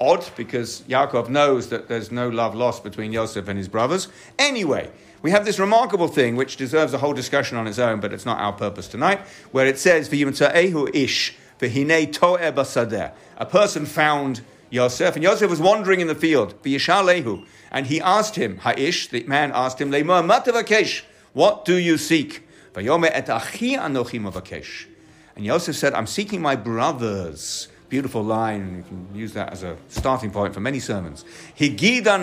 odd because Yaakov knows that there's no love lost between Yosef and his brothers. Anyway, we have this remarkable thing which deserves a whole discussion on its own, but it's not our purpose tonight, where it says, V'yimta'ehu ish, v'hinei to'eh basadeh. A person found Yosef, and Yosef was wandering in the field, and he asked him, Ha'ish, the man asked him, what do you seek? And Yosef said, I'm seeking my brothers. Beautiful line, you can use that as a starting point for many sermons. Tell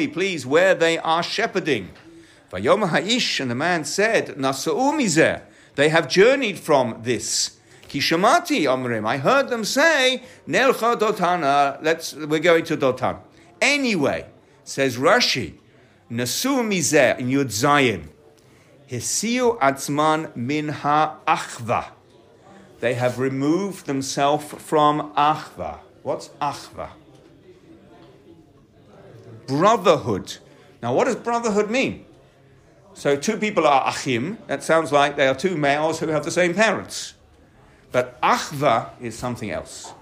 me, please, where they are shepherding. And the man said, they have journeyed from this. Kishamati Omrim, I heard them say, Nelcha Dotana, let's we're going to Dotan. Anyway, says Rashi, Nasu mizeh in Yud Zayin. Hesiu atzman min ha'achva. They have removed themselves from achva. What's achva? Brotherhood. Now, what does brotherhood mean? So two people are achim. That sounds like they are two males who have the same parents. But achva is something else.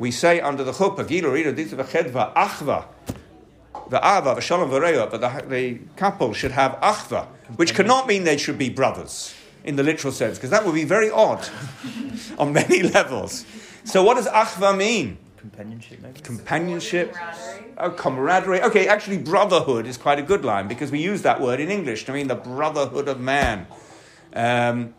We say under the chuppah, Gilurina, Ditva, Chedva, achva. The Ava, the Shalom Vareya, but the, the couple should have achva, which cannot mean they should be brothers in the literal sense, because that would be very odd on many levels. So what does achva mean? Companionship, maybe? Companionship. Comradery. Oh, camaraderie. Okay, actually, brotherhood is quite a good line, because we use that word in English to mean the brotherhood of man. Um,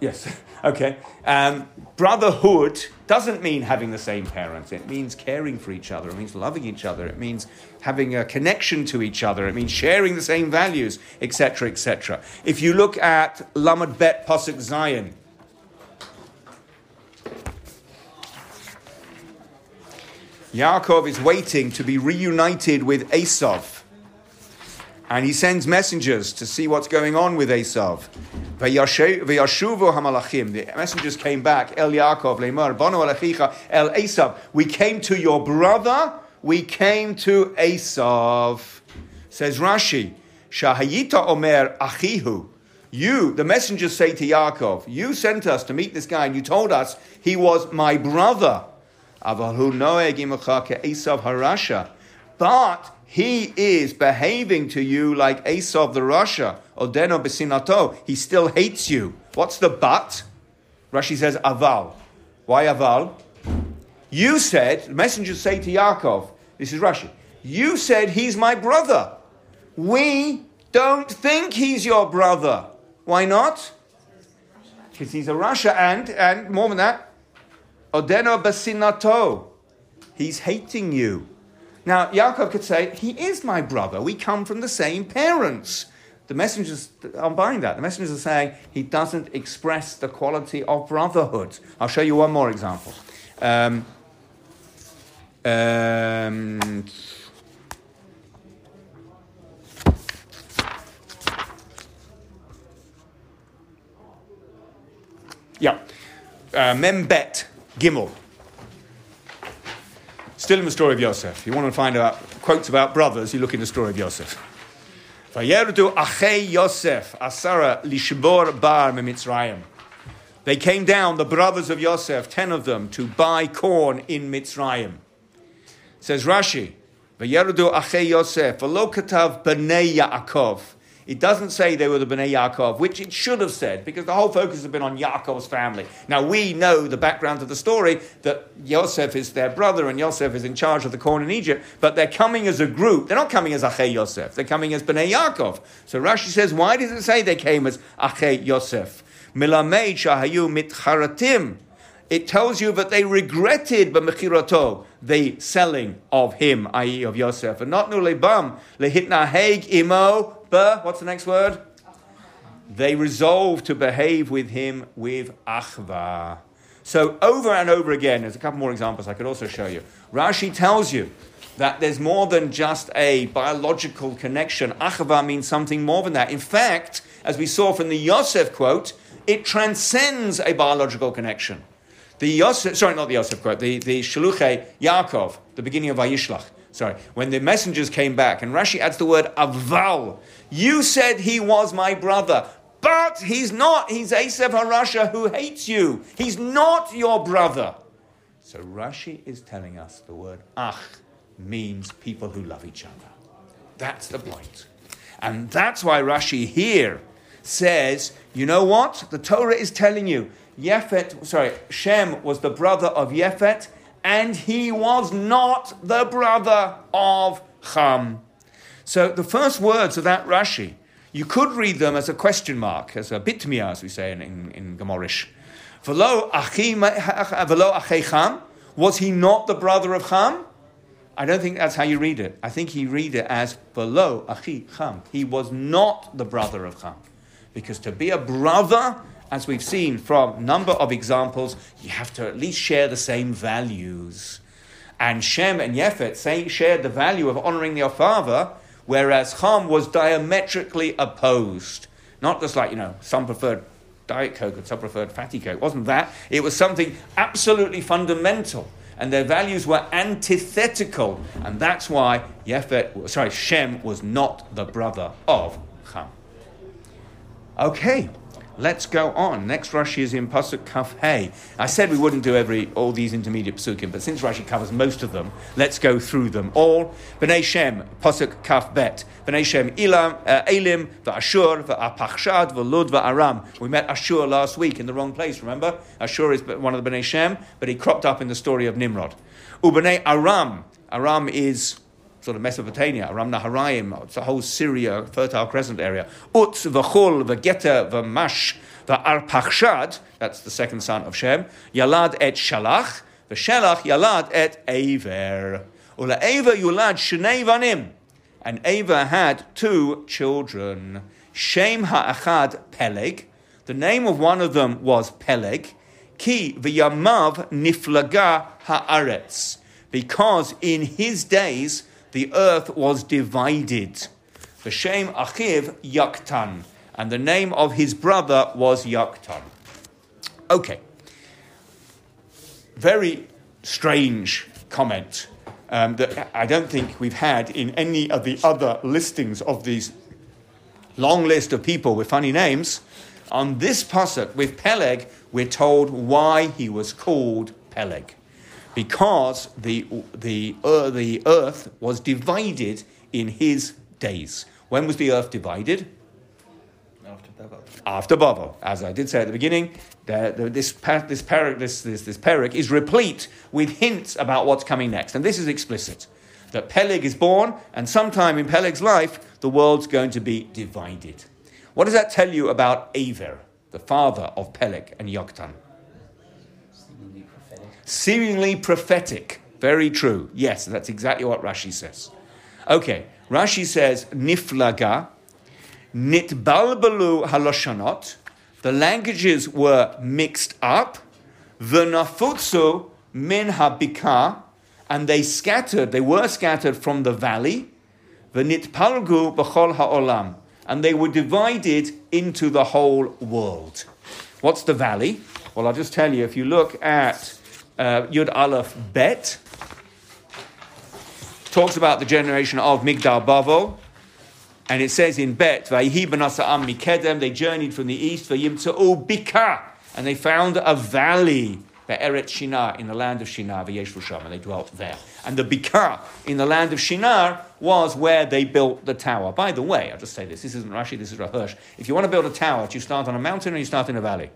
yes, okay. Um, brotherhood doesn't mean having the same parents. It means caring for each other. It means loving each other. It means having a connection to each other. It means sharing the same values, et cetera, et cetera. If you look at Lamed Bet Pasuk Zion, Yaakov is waiting to be reunited with Esau. And he sends messengers to see what's going on with Esau. V'yashuvu hamalachim. The messengers came back. El Yaakov, Leimar, Bono alachicha, El Esau. We came to your brother. We came to Esau. Says Rashi, Shahayita omer achihu. You, the messengers say to Yaakov, you sent us to meet this guy and you told us he was my brother. Avahu noeg imacha ke Esau harasha. But he is behaving to you like Esau the Rasha, Odeno Besinato. He still hates you. What's the but? Rashi says, aval. Why aval? You said, messengers say to Yaakov, this is Rashi, you said he's my brother. We don't think he's your brother. Why not? Because he's a Rasha and, and more than that, Odeno Besinato. He's hating you. Now, Yaakov could say, he is my brother. We come from the same parents. The messengers aren't buying that. The messengers are saying he doesn't express the quality of brotherhood. I'll show you one more example. Um, um, yeah. Uh, Membet Gimel. Still in the story of Yosef. You want to find out quotes about brothers, you look in the story of Yosef. Vayerdu achei Yosef asara lishbor bar memitzrayim. They came down, the brothers of Yosef, ten of them, to buy corn in Mitzrayim. Says Rashi, Vayerdu achei Yosef v'lo katav b'nei Yaakov. It doesn't say they were the b'nei Yaakov, which it should have said, because the whole focus has been on Yaakov's family. Now, we know the background of the story, that Yosef is their brother and Yosef is in charge of the corn in Egypt, but they're coming as a group. They're not coming as Achei Yosef. They're coming as b'nei Yaakov. So Rashi says, why does it say they came as Achei Yosef? Milamei shahayu mitcharatim. It tells you that they regretted b'mechirato, the selling of him, that is of Yosef. And not nu lebam lehitnaheg imo. But, what's the next word? They resolve to behave with him with achva. So over and over again, there's a couple more examples I could also show you. Rashi tells you that there's more than just a biological connection. Achva means something more than that. In fact, as we saw from the Yosef quote, it transcends a biological connection. The Yosef, sorry, not the Yosef quote, the, the Shaluchei Yaakov, the beginning of Vayishlach. Sorry, when the messengers came back, and Rashi adds the word aval. You said he was my brother, but he's not. He's Esau HaRasha who hates you. He's not your brother. So Rashi is telling us the word ach means people who love each other. That's the point. And that's why Rashi here says, you know what? The Torah is telling you, Yafet, sorry, Shem was the brother of Yafet, and he was not the brother of Cham. So the first words of that Rashi, you could read them as a question mark, as a bitmia, as we say in, in, in Gemorish. V'lo achei Cham, was he not the brother of Cham? I don't think that's how you read it. I think he read it as v'lo achei Cham. He was not the brother of Cham. Because to be a brother, as we've seen from a number of examples, you have to at least share the same values. And Shem and Yafet shared the value of honoring their father, whereas Cham was diametrically opposed. Not just like, you know, some preferred Diet Coke and some preferred Fatty Coke. It wasn't that. It was something absolutely fundamental. And their values were antithetical. And that's why Yafet, sorry, Shem was not the brother of Cham. Okay, let's go on. Next Rashi is in Pasuk Kaf Hey. I said we wouldn't do every all these intermediate Pasukim, but since Rashi covers most of them, let's go through them all. B'nai Shem, Pasuk Kaf Bet. B'nai Shem, Elam, Elim, V'Ashur, V'Arpachshad, V'Lud, V'Aram. We met Ashur last week in the wrong place, remember? Ashur is one of the B'nai Shem, but he cropped up in the story of Nimrod. U'B'nai Aram. Aram is sort of Mesopotamia, Aram Naharaim, it's the whole Syria, Fertile Crescent area. Utz, V'chol, V'Geta, V'Mash, V'Arpachshad, that's the second son of Shem, Yalad et Shalach, V'Shalach, Yalad et Eiver. Ula Eiver Yulad Shnei Vanim. And Eiver had two children. Shem Ha'achad Peleg. The name of one of them was Peleg. Ki V'Yamav Niflaga Ha'aretz. Because in his days, the earth was divided. V'shem achiv Yaktan. And the name of his brother was Yaktan. Okay. Very strange comment um, that I don't think we've had in any of the other listings of these long list of people with funny names. On this pasuk with Peleg, we're told why he was called Peleg. Because the the uh, the earth was divided in his days. When was the earth divided? After Babel. After Babel, as I did say at the beginning, the, the, this this parak this this this parak is replete with hints about what's coming next, and this is explicit. That Peleg is born, and sometime in Peleg's life, the world's going to be divided. What does that tell you about Eiver, the father of Peleg and Yoktan? Seemingly prophetic. Very true. Yes, that's exactly what Rashi says. Okay, Rashi says, Niflaga, Nitbalbalu haloshonot, the languages were mixed up, V'nafutsu min habika, and they scattered, they were scattered from the valley, V'nitpalgu b'chol ha'olam, and they were divided into the whole world. What's the valley? Well, I'll just tell you, if you look at Uh, Yud Aleph Bet, talks about the generation of Migdal Babel, and it says in Bet, Vayhi benasa'am mikedem, they journeyed from the east, Vayimta'u bika, and they found a valley, Be'eret Shinar, in the land of Shinar, V'yeshvu Sham, and they dwelt there. And the bika, in the land of Shinar, was where they built the tower. By the way, I'll just say this, this isn't Rashi, this is Rahersh. If you want to build a tower, do you start on a mountain or you start in a valley?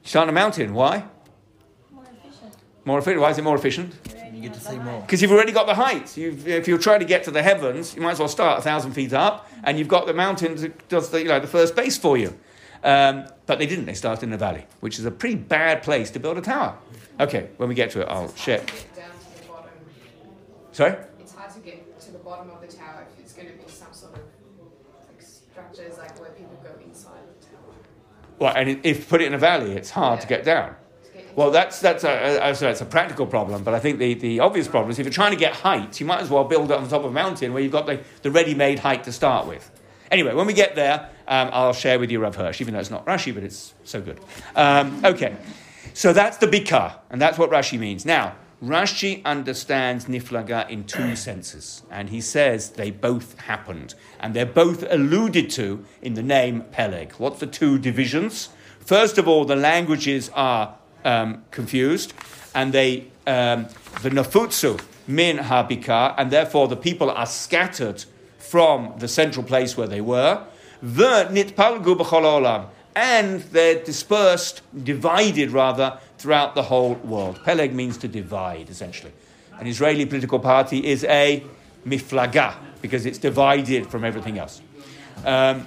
You start on a mountain, why? More efficient. Why is it more efficient? You get to see more. Because you've already got the heights. You've, if you're trying to get to the heavens, you might as well start a thousand feet up, and you've got the mountains that does the, you know, the first base for you. Um, but they didn't. They started in the valley, which is a pretty bad place to build a tower. Okay, when we get to it, I'll share. Sorry? It's hard to get to the bottom of the tower if it's going to be some sort of like structures like where people go inside the tower. Well, and if you put it in a valley, it's hard yeah. to get down. Well, that's that's a, a, sorry, it's a practical problem, but I think the, the obvious problem is if you're trying to get height, you might as well build it on the top of a mountain where you've got the, the ready-made height to start with. Anyway, when we get there, um, I'll share with you Rav Hirsch, even though it's not Rashi, but it's so good. Um, okay, so that's the Bika, and that's what Rashi means. Now, Rashi understands Niflaga in two senses, and he says they both happened, and they're both alluded to in the name Peleg. What's the two divisions? First of all, the languages are Um, confused, and they um, the nafutsu min habika, and therefore the people are scattered from the central place where they were. The nitpalgu b'chol olam, and they're dispersed, divided rather, throughout the whole world. Peleg means to divide, essentially. An Israeli political party is a miflaga because it's divided from everything else. Um,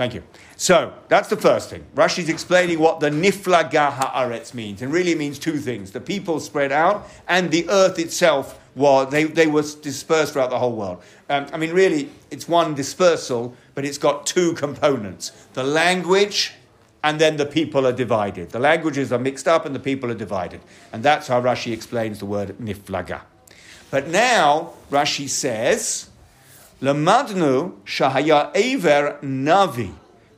thank you. So, that's the first thing. Rashi's explaining what the Niflaga Ha'aretz means. And really means two things. The people spread out, and the earth itself, was they, they were dispersed throughout the whole world. Um, I mean, really, it's one dispersal, but it's got two components. The language and then the people are divided. The languages are mixed up and the people are divided. And that's how Rashi explains the word niflaga. But now, Rashi says, Lamadnu shahaya Eiver Navi.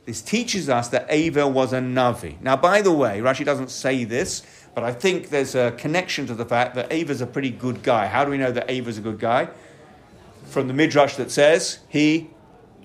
This teaches us that Eiver was a Navi. Now, by the way, Rashi doesn't say this, but I think there's a connection to the fact that Eiver's a pretty good guy. How do we know that Eiver's a good guy? From the Midrash that says he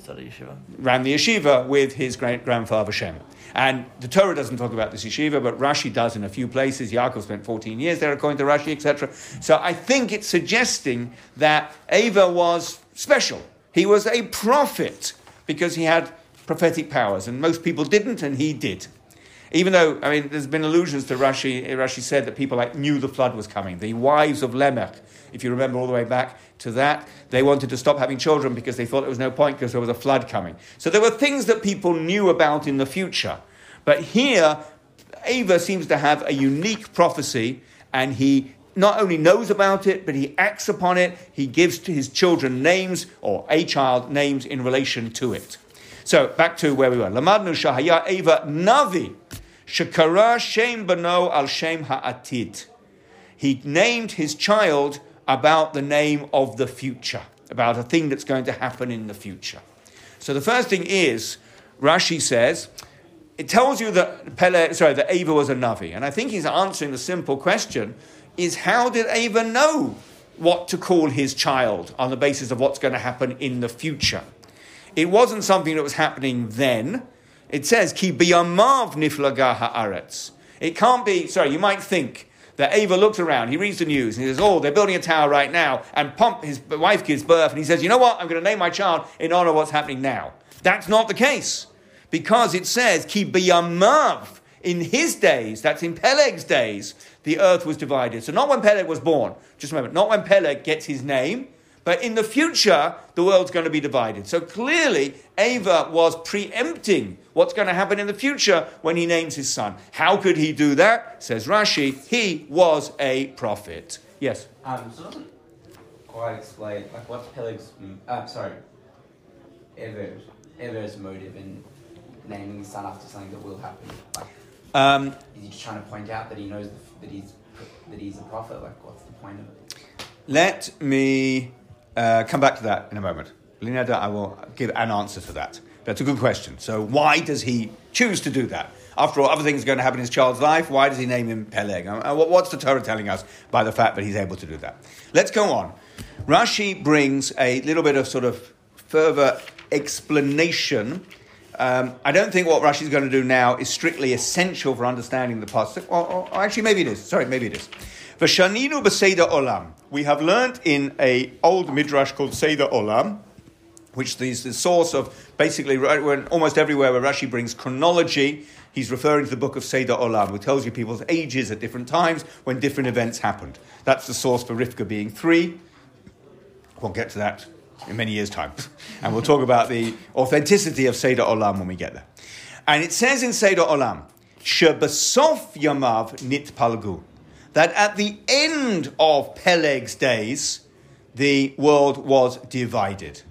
yeshiva. ran the yeshiva with his great-grandfather Shem. And the Torah doesn't talk about this yeshiva, but Rashi does in a few places. Yaakov spent fourteen years there, according to Rashi, et cetera. So I think it's suggesting that Eiver was special. He was a prophet because he had prophetic powers, and most people didn't, and he did. Even though, I mean, there's been allusions to Rashi. Rashi said that people like knew the flood was coming. The wives of Lamech, if you remember all the way back to that, they wanted to stop having children because they thought there was no point because there was a flood coming. So there were things that people knew about in the future. But here, Eiver seems to have a unique prophecy, and he not only knows about it, but he acts upon it. He gives to his children names, or a child names, in relation to it. So, back to where we were. Lamadnu shahaya Eiver Navi shekara Shem bano al Shem ha'atid. He named his child about the name of the future, about a thing that's going to happen in the future. So the first thing is, Rashi says, it tells you that Peleg, sorry, that Eiver was a Navi. And I think he's answering the simple question, is how did Eiver know what to call his child on the basis of what's going to happen in the future? It wasn't something that was happening then. It says, Ki biyamav niflaga ha'aretz. It can't be, sorry, you might think that Eiver looks around, he reads the news, and he says, oh, they're building a tower right now, and pump, his wife gives birth, and he says, you know what, I'm going to name my child in honor of what's happening now. That's not the case, because it says, Ki biyamav, in his days, that's in Peleg's days, the earth was divided. So not when Peleg was born, just remember, not when Peleg gets his name, but in the future, the world's going to be divided. So clearly, Eiver was preempting what's going to happen in the future when he names his son. How could he do that? Says Rashi, he was a prophet. Yes? Um, so doesn't quite explain, like, what's Peleg's, uh, sorry, Eiver, Eiver's motive in naming his son after something that will happen? Like, um, is he just trying to point out that he knows that he's, that he's a prophet? Like, what's the point of it? Let me... Uh, come back to that in a moment. Lineda, I will give an answer to that. That's a good question. So why does he choose to do that? After all, other things are going to happen in his child's life. Why does he name him Peleg? Uh, what's the Torah telling us by the fact that he's able to do that? Let's go on. Rashi brings a little bit of sort of further explanation. Um, I don't think what Rashi's going to do now is strictly essential for understanding the pasuk. Or, or, or actually, maybe it is. Sorry, maybe it is. V'shaninu b'Seder Olam. We have learnt in a old midrash called Seder Olam, which is the source of basically almost everywhere where Rashi brings chronology, he's referring to the book of Seder Olam, which tells you people's ages at different times when different events happened. That's the source for Rivka being three. We'll get to that in many years' time. And we'll talk about the authenticity of Seder Olam when we get there. And it says in Seder Olam, Shebesof Yamav Nitpalgu, that at the end of Peleg's days, the world was divided.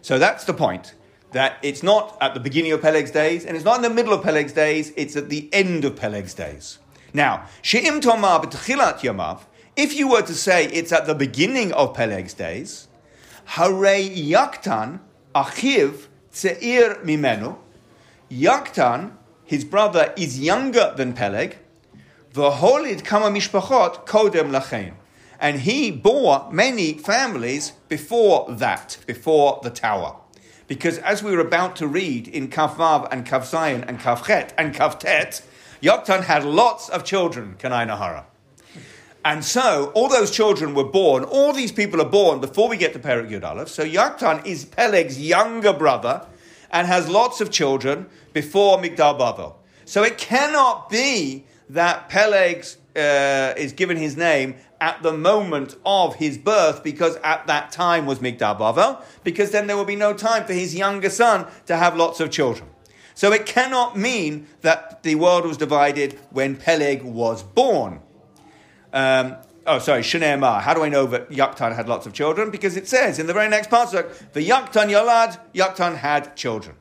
So that's the point, that it's not at the beginning of Peleg's days, and it's not in the middle of Peleg's days, it's at the end of Peleg's days. Now, she'im tomar b'tchilat yamav, if you were to say it's at the beginning of Peleg's days, harei Yaktan achiv tseir mimenu, Yaktan, his brother, is younger than Peleg, V'holid kama mishpachot kodem lachem. And he bore many families before that, before the tower. Because as we were about to read in Kafvav and Kafzayin and Kafchet and Kaftet, Yaktan had lots of children, Kanai Nahara. And so all those children were born, all these people are born before we get to Perek Yud Aleph. So Yaktan is Peleg's younger brother and has lots of children before Migdal Babel. So it cannot be that Peleg uh, is given his name at the moment of his birth, because at that time was Migdal Bavel, because then there will be no time for his younger son to have lots of children. So it cannot mean that the world was divided when Peleg was born. Um, oh, sorry, Shnei Ma. How do I know that Yaktan had lots of children? Because it says in the very next pasuk, the Yaktan Yolad, Yaktan had children.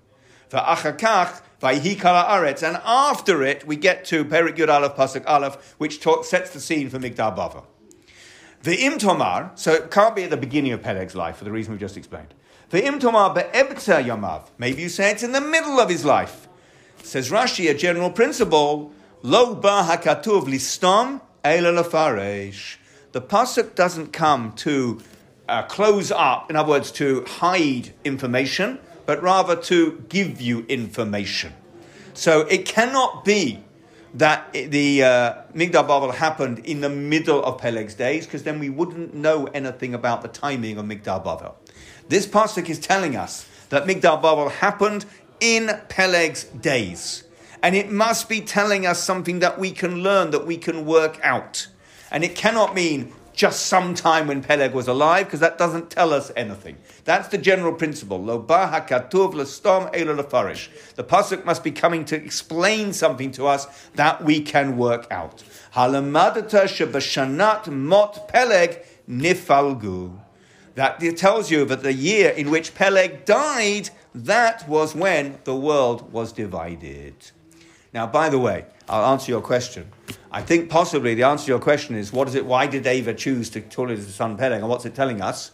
For Achakach, Vayhi kol haaretz. And after it, we get to Perek Yud Aleph, Pasuk Aleph, which talk, sets the scene for Migdal Babel. Ve'im tomar, so it can't be at the beginning of Peleg's life, for the reason we've just explained. Ve'im tomar be'ebta yomav. Maybe you say it's in the middle of his life. Says Rashi, a general principle, lo ba hakatuv listom eila lafaresh. The Pasuk doesn't come to uh, close up, in other words, to hide information, but rather to give you information. So it cannot be that the uh, Migdal Babel happened in the middle of Peleg's days, because then we wouldn't know anything about the timing of Migdal Babel. This Pasuk is telling us that Migdal Babel happened in Peleg's days. And it must be telling us something that we can learn, that we can work out. And it cannot mean just some time when Peleg was alive, because that doesn't tell us anything. That's the general principle. Lo ba hakatuv lestom elo lefarish. The pasuk must be coming to explain something to us that we can work out. Halamadata shebashanat mot Peleg nifalgu. That tells you that the year in which Peleg died, that was when the world was divided. Now, by the way, I'll answer your question. I think possibly the answer to your question is, what is it? Why did Eiver choose to call his son Peleg, and what's it telling us?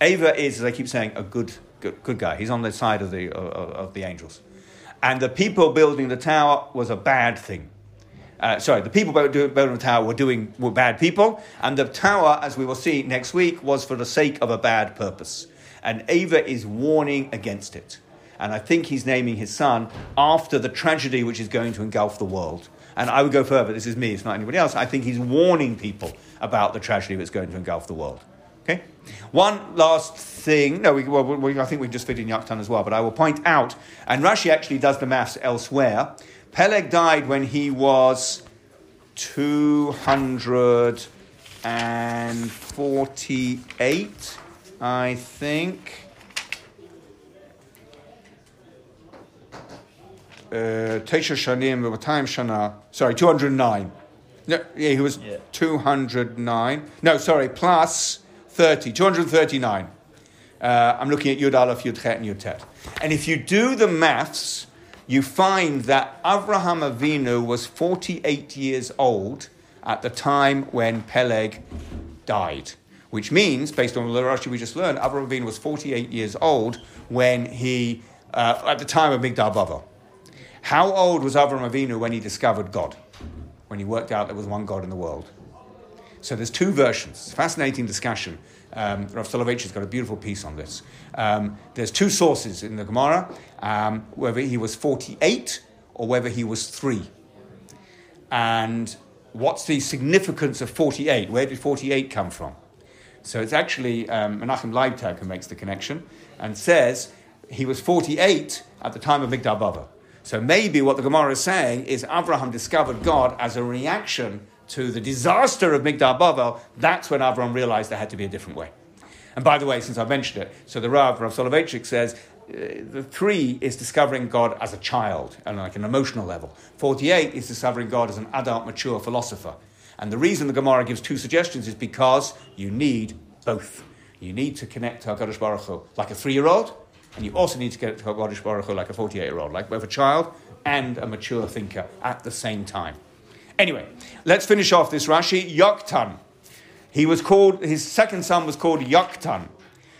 Eiver is, as I keep saying, a good, good, good guy. He's on the side of the of, of the angels, and the people building the tower was a bad thing. Uh, sorry, the people building the tower were doing were bad people, and the tower, as we will see next week, was for the sake of a bad purpose. And Eiver is warning against it, and I think he's naming his son after the tragedy which is going to engulf the world. And I would go further, this is me, it's not anybody else. I think he's warning people about the tragedy that's going to engulf the world. Okay? One last thing. No, we, well, we, I think we just fit in Yaktan as well, but I will point out, and Rashi actually does the maths elsewhere, Peleg died when he was two hundred forty-eight, I think. Uh, sorry, two hundred nine. No, yeah, he was yeah. two hundred nine. No, sorry, plus thirty, two hundred thirty-nine. Uh, I'm looking at Yud Aleph, Yud Chet, and Yud Tet. And if you do the maths, you find that Avraham Avinu was forty-eight years old at the time when Peleg died. Which means, based on the Rashi we just learned, Avraham Avinu was forty-eight years old when he, uh, at the time of Migdal Babel. How old was Avraham Avinu when he discovered God? When he worked out there was one God in the world. So there's two versions. Fascinating discussion. Um, Rav Soloveitchik's got a beautiful piece on this. Um, there's two sources in the Gemara, um, whether he was forty-eight or whether he was three. And what's the significance of forty-eight? Where did forty-eight come from? So it's actually um, Menachem Leibtag who makes the connection and says he was forty-eight at the time of Migdal Babel. So maybe what the Gemara is saying is Avraham discovered God as a reaction to the disaster of Migdal Babel. That's when Avraham realized there had to be a different way. And by the way, since I've mentioned it, so the Rav, Rav Soloveitchik says uh, the three is discovering God as a child and like an emotional level. forty-eight is discovering God as an adult, mature philosopher. And the reason the Gemara gives two suggestions is because you need both. You need to connect to HaKadosh Baruch Hu like a three-year-old, and you also need to get to HaKadosh Baruch Hu like a forty-eight-year-old, like both a child and a mature thinker at the same time. Anyway, let's finish off this Rashi. Yaktan. He was called, his second son was called Yaktan.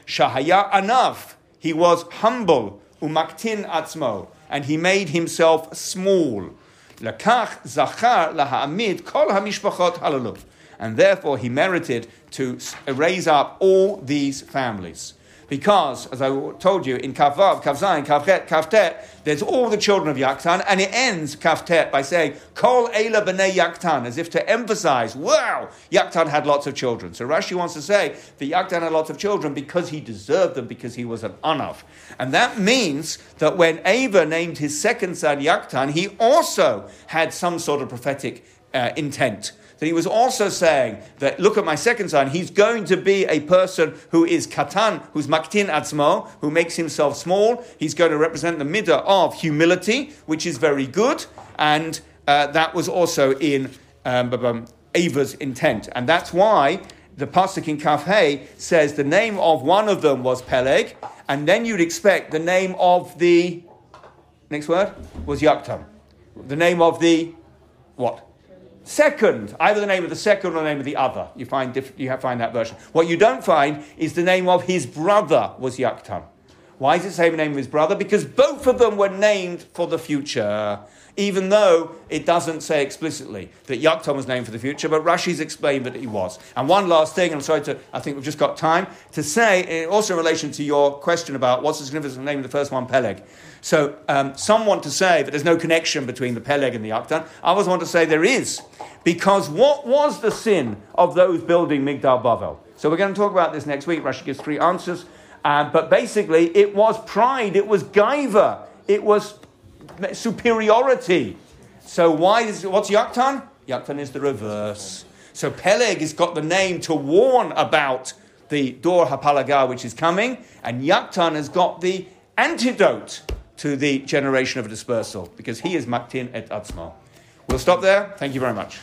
Shahaya Anav. He was humble. Umaktin Atzmo. And he made himself small. Lakach Zachar Laha'amid Kol HaMishpachot Halaluf. And therefore he merited to raise up all these families. Because, as I told you, in Kavav, Kavzayin, Kavchet, Kavtet, there's all the children of Yaktan, and it ends Kavtet by saying, Kol Eila B'nei Yaktan, as if to emphasize, wow, Yaktan had lots of children. So Rashi wants to say that Yaktan had lots of children because he deserved them, because he was an Anav. And that means that when Eiver named his second son Yaktan, he also had some sort of prophetic uh, intent. That he was also saying that, look at my second son, he's going to be a person who is katan, who's maktin atzmo, who makes himself small. He's going to represent the midah of humility, which is very good. And uh, that was also in um, Eiver's intent. And that's why the pasuk in Kaf Hey says the name of one of them was Peleg, and then you'd expect the name of the next word was Yaktan. The name of the what? Second. Either the name of the second or the name of the other. You find diff- you have find that version. What you don't find is the name of his brother was Yaktan. Why does it say the name of his brother? Because both of them were named for the future, even though it doesn't say explicitly that Yaktan was named for the future, but Rashi's explained that he was. And one last thing, and I'm sorry to, I think we've just got time, to say, also in relation to your question about what's the significance of the name of the first one, Peleg. So um, some want to say that there's no connection between the Peleg and the Yaktan. Others want to say there is, because what was the sin of those building Migdal Babel? So we're going to talk about this next week. Rashi gives three answers. Um, but basically, it was pride, it was gaiva, it was superiority. So why is, what's Yaktan? Yaktan is the reverse. So Peleg has got the name to warn about the Dor HaPalagah, which is coming, and Yaktan has got the antidote to the generation of dispersal, because he is Maktin et Atzma. We'll stop there. Thank you very much.